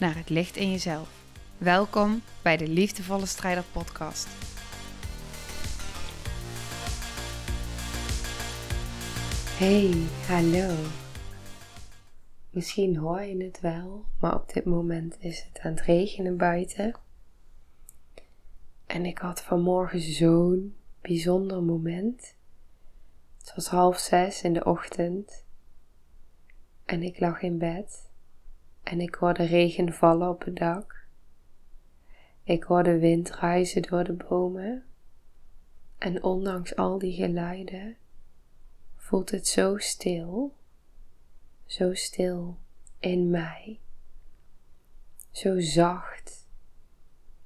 naar het licht in jezelf. Welkom bij de Liefdevolle Strijder Podcast. Hey, hallo. Misschien hoor je het wel, maar op dit moment is het aan het regenen buiten. En ik had vanmorgen zo'n bijzonder moment. Het was 5:30 in de ochtend. En ik lag in bed. En ik hoorde regen vallen op het dak. Ik hoorde wind ruisen door de bomen. En ondanks al die geluiden voelt het zo stil. Zo stil in mij. Zo zacht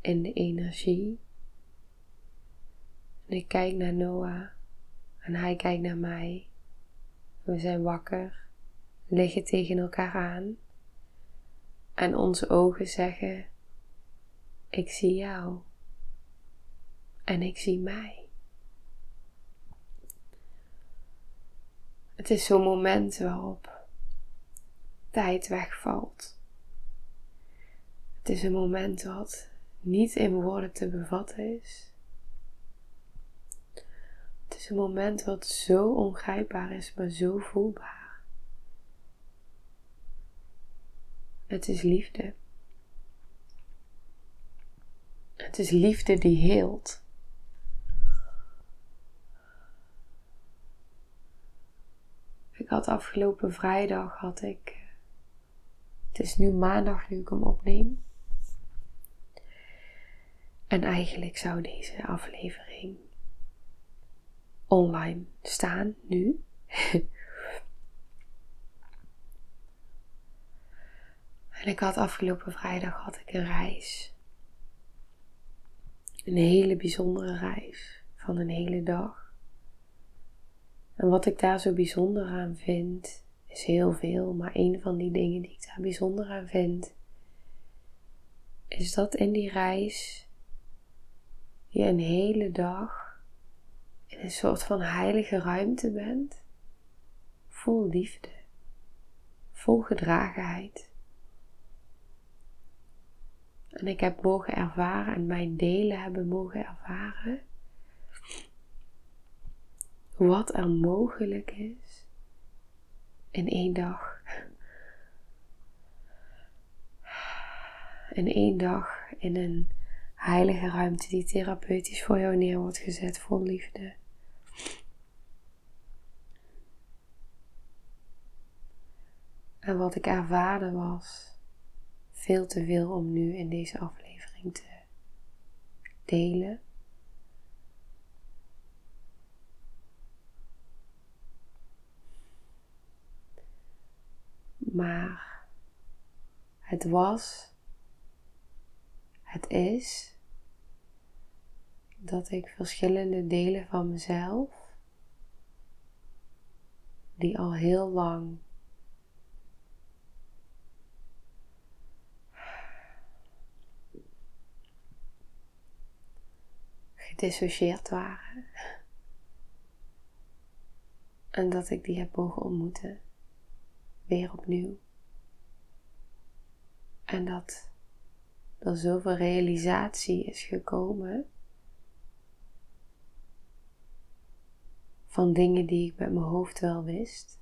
in de energie. En ik kijk naar Noah. En hij kijkt naar mij. We zijn wakker. Liggen tegen elkaar aan. En onze ogen zeggen: ik zie jou. En ik zie mij. Het is zo'n moment waarop tijd wegvalt. Het is een moment wat niet in woorden te bevatten is. Het is een moment wat zo ongrijpbaar is, maar zo voelbaar. Het is liefde. Het is liefde die heelt. Ik had afgelopen vrijdag het is nu maandag nu ik hem opneem. En eigenlijk zou deze aflevering online staan nu. En ik had afgelopen vrijdag een reis. Een hele bijzondere reis van een hele dag. En wat ik daar zo bijzonder aan vind is heel veel, maar een van die dingen die ik daar bijzonder aan vind is dat in die reis je een hele dag in een soort van heilige ruimte bent, vol liefde, vol gedragenheid. En ik heb mogen ervaren en mijn delen hebben mogen ervaren wat er mogelijk is in één dag. In één dag in een heilige ruimte die therapeutisch voor jou neer wordt gezet vol liefde. En wat ik ervaarde was veel te veel om nu in deze aflevering te delen. Maar het was, het is, dat ik verschillende delen van mezelf, die al heel lang gedissocieerd waren, en dat ik die heb mogen ontmoeten. Weer opnieuw. En dat er zoveel realisatie is gekomen van dingen die ik met mijn hoofd wel wist,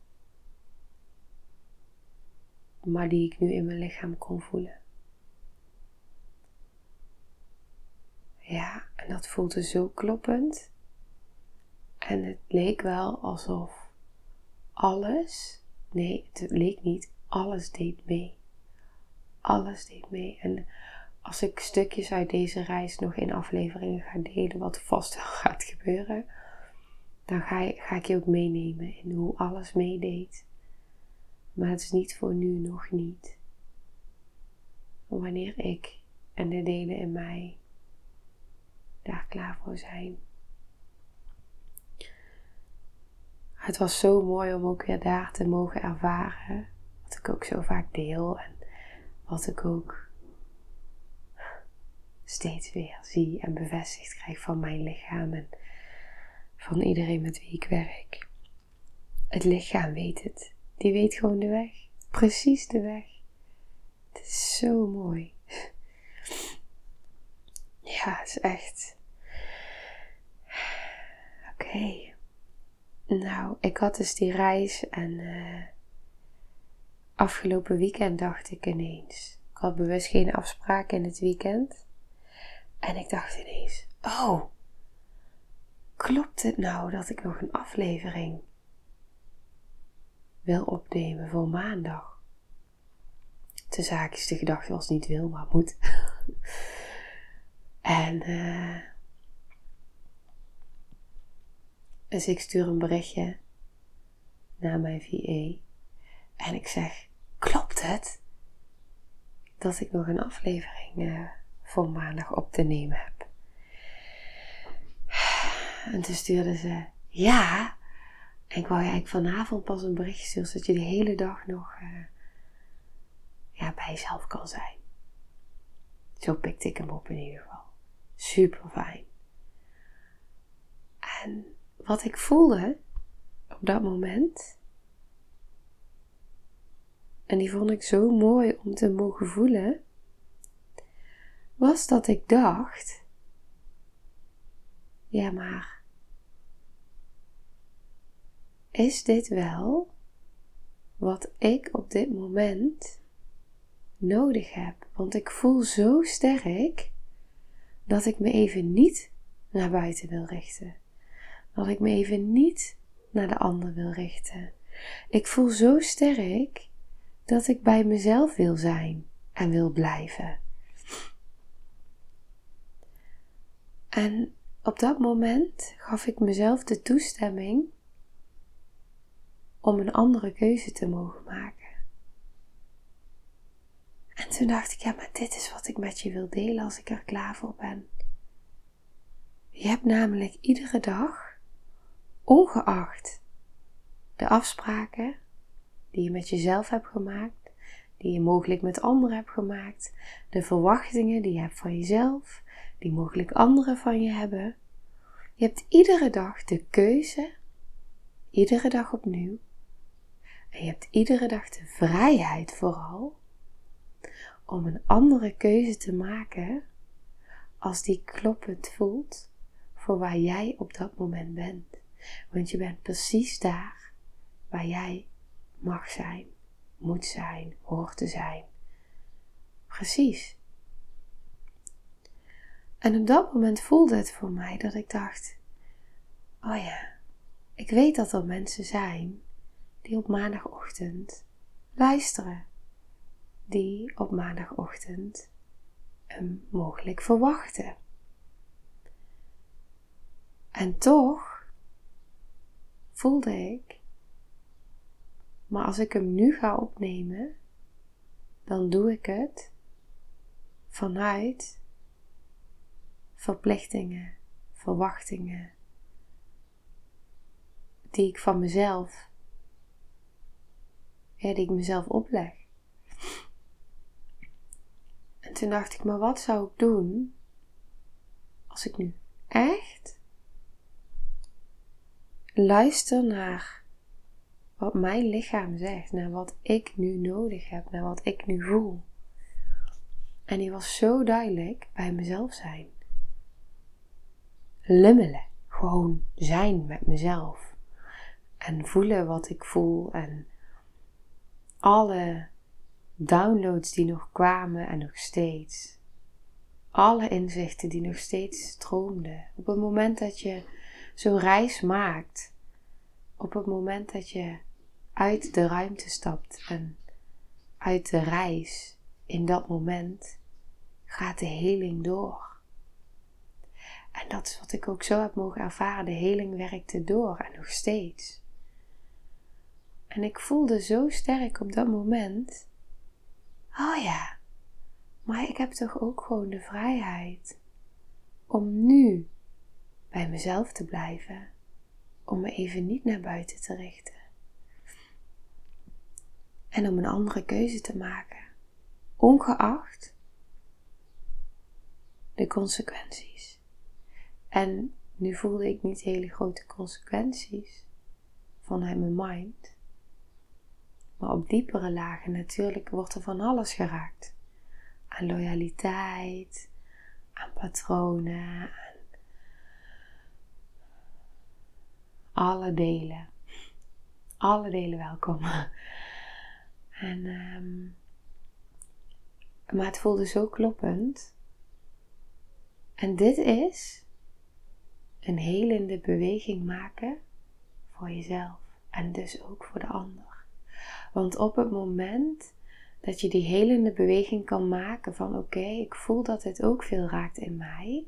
maar die ik nu in mijn lichaam kon voelen. Ja, en dat voelde zo kloppend. En het leek wel alsof alles... Nee, het leek niet. Alles deed mee. Alles deed mee. En als ik stukjes uit deze reis nog in afleveringen ga delen, wat vast wel gaat gebeuren, dan ga ik je ook meenemen in hoe alles meedeed. Maar het is niet voor nu, nog niet. wanneer ik en de delen in mij daar klaar voor zijn. Het was zo mooi om ook weer daar te mogen ervaren. Wat ik ook zo vaak deel en wat ik ook steeds weer zie en bevestigd krijg van mijn lichaam en van iedereen met wie ik werk. Het lichaam weet het. Die weet gewoon de weg. Precies de weg. Het is zo mooi. Ja, het is echt... Oké. Nou, ik had dus die reis en afgelopen weekend dacht ik ineens. Ik had bewust geen afspraak in het weekend. En ik dacht ineens, oh, klopt het nou dat ik nog een aflevering wil opnemen voor maandag? De zaak is de gedachte was niet wil, maar moet. En... Dus ik stuur een berichtje naar mijn VA en ik zeg, klopt het dat ik nog een aflevering voor maandag op te nemen heb? En toen stuurde ze, ja, en ik wou eigenlijk vanavond pas een berichtje sturen, zodat je de hele dag nog bij jezelf kan zijn. Zo pikte ik hem op in ieder geval. Super fijn. En... wat ik voelde op dat moment, en die vond ik zo mooi om te mogen voelen, was dat ik dacht, ja maar, is dit wel wat ik op dit moment nodig heb? Want ik voel zo sterk dat ik me even niet naar buiten wil richten. Dat ik me even niet naar de ander wil richten. Ik voel zo sterk dat ik bij mezelf wil zijn en wil blijven. En op dat moment gaf ik mezelf de toestemming om een andere keuze te mogen maken. En toen dacht ik, ja, maar dit is wat ik met je wil delen als ik er klaar voor ben. Je hebt namelijk iedere dag, ongeacht de afspraken die je met jezelf hebt gemaakt, die je mogelijk met anderen hebt gemaakt, de verwachtingen die je hebt van jezelf, die mogelijk anderen van je hebben. Je hebt iedere dag de keuze, iedere dag opnieuw. En je hebt iedere dag de vrijheid vooral om een andere keuze te maken als die kloppend voelt voor waar jij op dat moment bent. Want je bent precies daar waar jij mag zijn, moet zijn, hoort te zijn. Precies. En op dat moment voelde het voor mij dat ik dacht, oh ja, ik weet dat er mensen zijn die op maandagochtend luisteren. Die op maandagochtend hem mogelijk verwachten. En toch... voelde ik, maar als ik hem nu ga opnemen, dan doe ik het vanuit verplichtingen, verwachtingen, die ik van mezelf, die ik mezelf opleg. En toen dacht ik, maar wat zou ik doen als ik nu echt luister naar wat mijn lichaam zegt, naar wat ik nu nodig heb, naar wat ik nu voel. En die was zo duidelijk bij mezelf zijn. Lummelen, gewoon zijn met mezelf. En voelen wat ik voel en alle downloads die nog kwamen en nog steeds. Alle inzichten die nog steeds stroomden. Op het moment dat je zo'n reis maakt, op het moment dat je uit de ruimte stapt en uit de reis, in dat moment gaat de heling door. En dat is wat ik ook zo heb mogen ervaren, de heling werkte door en nog steeds. En ik voelde zo sterk op dat moment, oh ja, Maar ik heb toch ook gewoon de vrijheid om nu bij mezelf te blijven. Om me even niet naar buiten te richten. En om een andere keuze te maken. Ongeacht de consequenties. En nu voelde ik niet hele grote consequenties vanuit mijn mind. Maar op diepere lagen natuurlijk wordt er van alles geraakt. Aan loyaliteit, aan patronen, aan alle delen. Alle delen welkom. En, maar het voelde zo kloppend. En dit is een helende beweging maken voor jezelf. En dus ook voor de ander. Want op het moment dat je die helende beweging kan maken van oké, ik voel dat dit ook veel raakt in mij.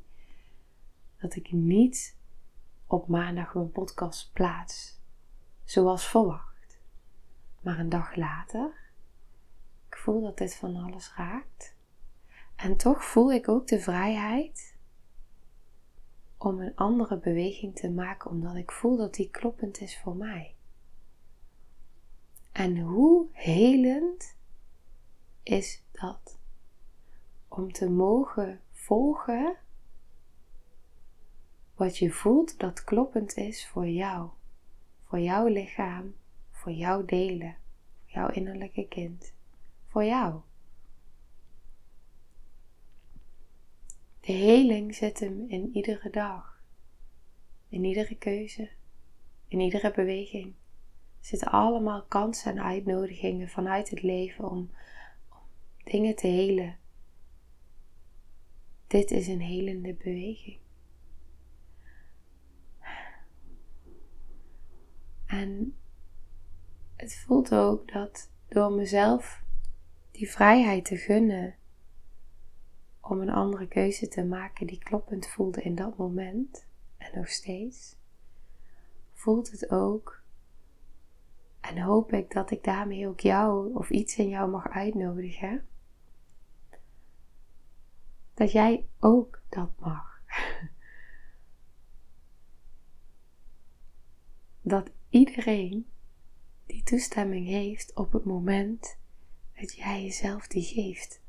Dat ik niet op maandag mijn podcast plaats zoals verwacht. Maar een dag later, ik voel dat dit van alles raakt. En toch voel ik ook de vrijheid om een andere beweging te maken, omdat ik voel dat die kloppend is voor mij. En hoe helend is dat? Om te mogen volgen wat je voelt dat kloppend is voor jou. Voor jouw lichaam, voor jouw delen, voor jouw innerlijke kind, voor jou. De heling zit hem in iedere dag, in iedere keuze, in iedere beweging. Er zitten allemaal kansen en uitnodigingen vanuit het leven om dingen te helen. Dit is een helende beweging. En het voelt ook dat door mezelf die vrijheid te gunnen om een andere keuze te maken die kloppend voelde in dat moment, en nog steeds, voelt het ook, en hoop ik dat ik daarmee ook jou of iets in jou mag uitnodigen, dat jij ook dat mag. Dat iedereen die toestemming heeft op het moment dat jij jezelf die geeft.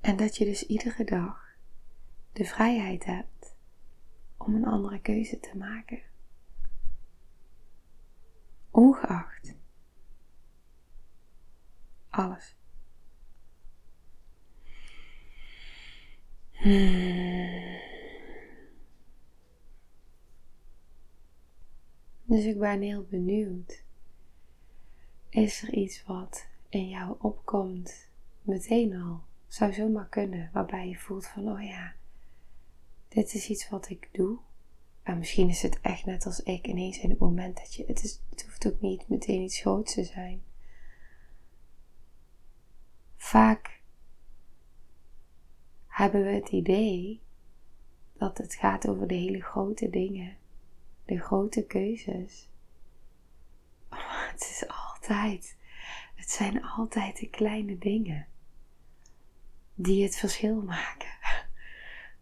En dat je dus iedere dag de vrijheid hebt om een andere keuze te maken. Ongeacht alles. Dus ik ben heel benieuwd. Is er iets wat in jou opkomt meteen al? Zou zomaar kunnen, waarbij je voelt van, oh ja, dit is iets wat ik doe. En misschien is het echt net als ik ineens in het moment dat je, het hoeft ook niet meteen iets groots te zijn. Vaak hebben we het idee dat het gaat over de hele grote dingen, de grote keuzes. Maar het zijn altijd de kleine dingen. Die het verschil maken.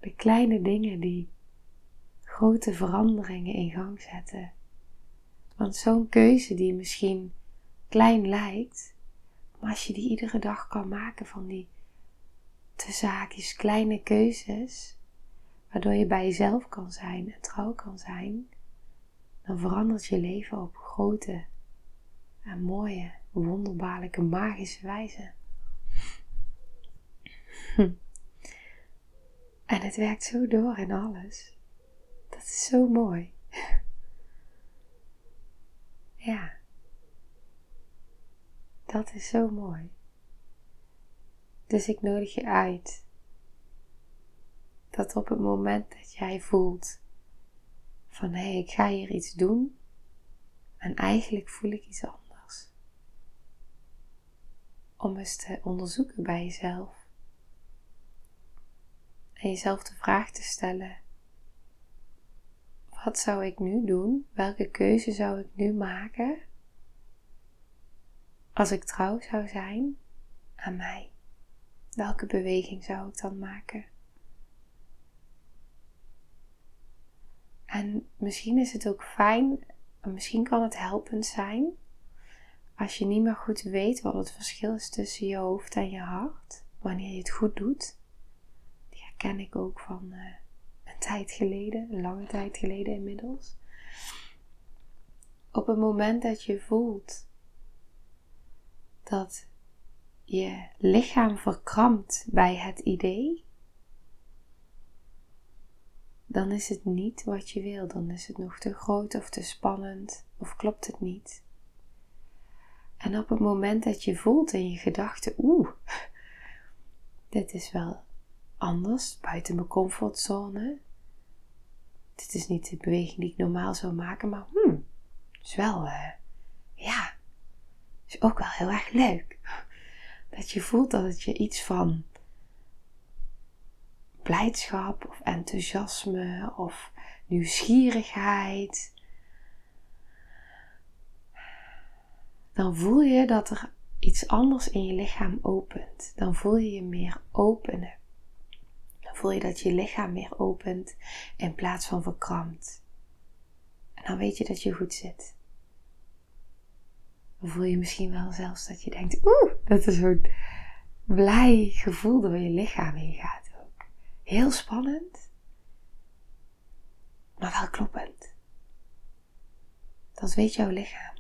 De kleine dingen die grote veranderingen in gang zetten. Want zo'n keuze die misschien klein lijkt, maar als je die iedere dag kan maken van die tussen haakjes kleine keuzes, waardoor je bij jezelf kan zijn en trouw kan zijn, dan verandert je leven op grote en mooie, wonderbaarlijke, magische wijze. En het werkt zo door in alles. Dat is zo mooi. Ja. Dat is zo mooi. Dus ik nodig je uit. Dat op het moment dat jij voelt. Van hé, ik ga hier iets doen. En eigenlijk voel ik iets anders. Om eens te onderzoeken bij jezelf. En jezelf de vraag te stellen. Wat zou ik nu doen? Welke keuze zou ik nu maken? Als ik trouw zou zijn aan mij. Welke beweging zou ik dan maken? En misschien is het ook fijn, misschien kan het helpend zijn, als je niet meer goed weet wat het verschil is tussen je hoofd en je hart, wanneer je het goed doet. Die herken ik ook van een tijd geleden, een lange tijd geleden inmiddels. Op het moment dat je voelt dat je lichaam verkrampt bij het idee, dan is het niet wat je wil. Dan is het nog te groot of te spannend of klopt het niet. En op het moment dat je voelt in je gedachten, dit is wel anders, buiten mijn comfortzone. Dit is niet de beweging die ik normaal zou maken, maar is wel, is ook wel heel erg leuk. Dat je voelt dat het je iets van blijdschap of enthousiasme of nieuwsgierigheid. Dan voel je dat er iets anders in je lichaam opent. Dan voel je je meer openen. Dan voel je dat je lichaam meer opent in plaats van verkrampt. En dan weet je dat je goed zit. Dan voel je misschien wel zelfs dat je denkt, dat is zo'n blij gevoel door je lichaam heen gaat ook. Heel spannend, maar wel kloppend. Dat weet jouw lichaam.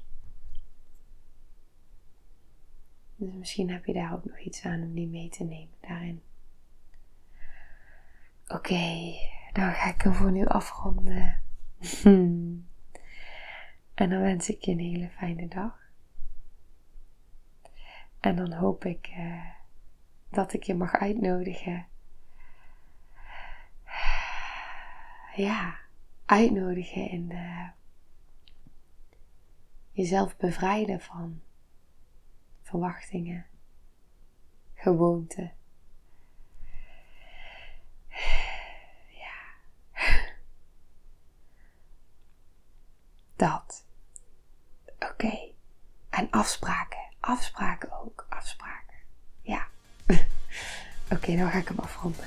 Dus misschien heb je daar ook nog iets aan om die mee te nemen daarin. Oké, dan ga ik hem voor nu afronden. En dan wens ik je een hele fijne dag. En dan hoop ik dat ik je mag uitnodigen. Ja, uitnodigen in jezelf bevrijden van verwachtingen, gewoonten. Ja. Dat. Oké. En afspraken. Afspraken ook. Afspraken. Ja. Oké, nou ga ik hem afronden.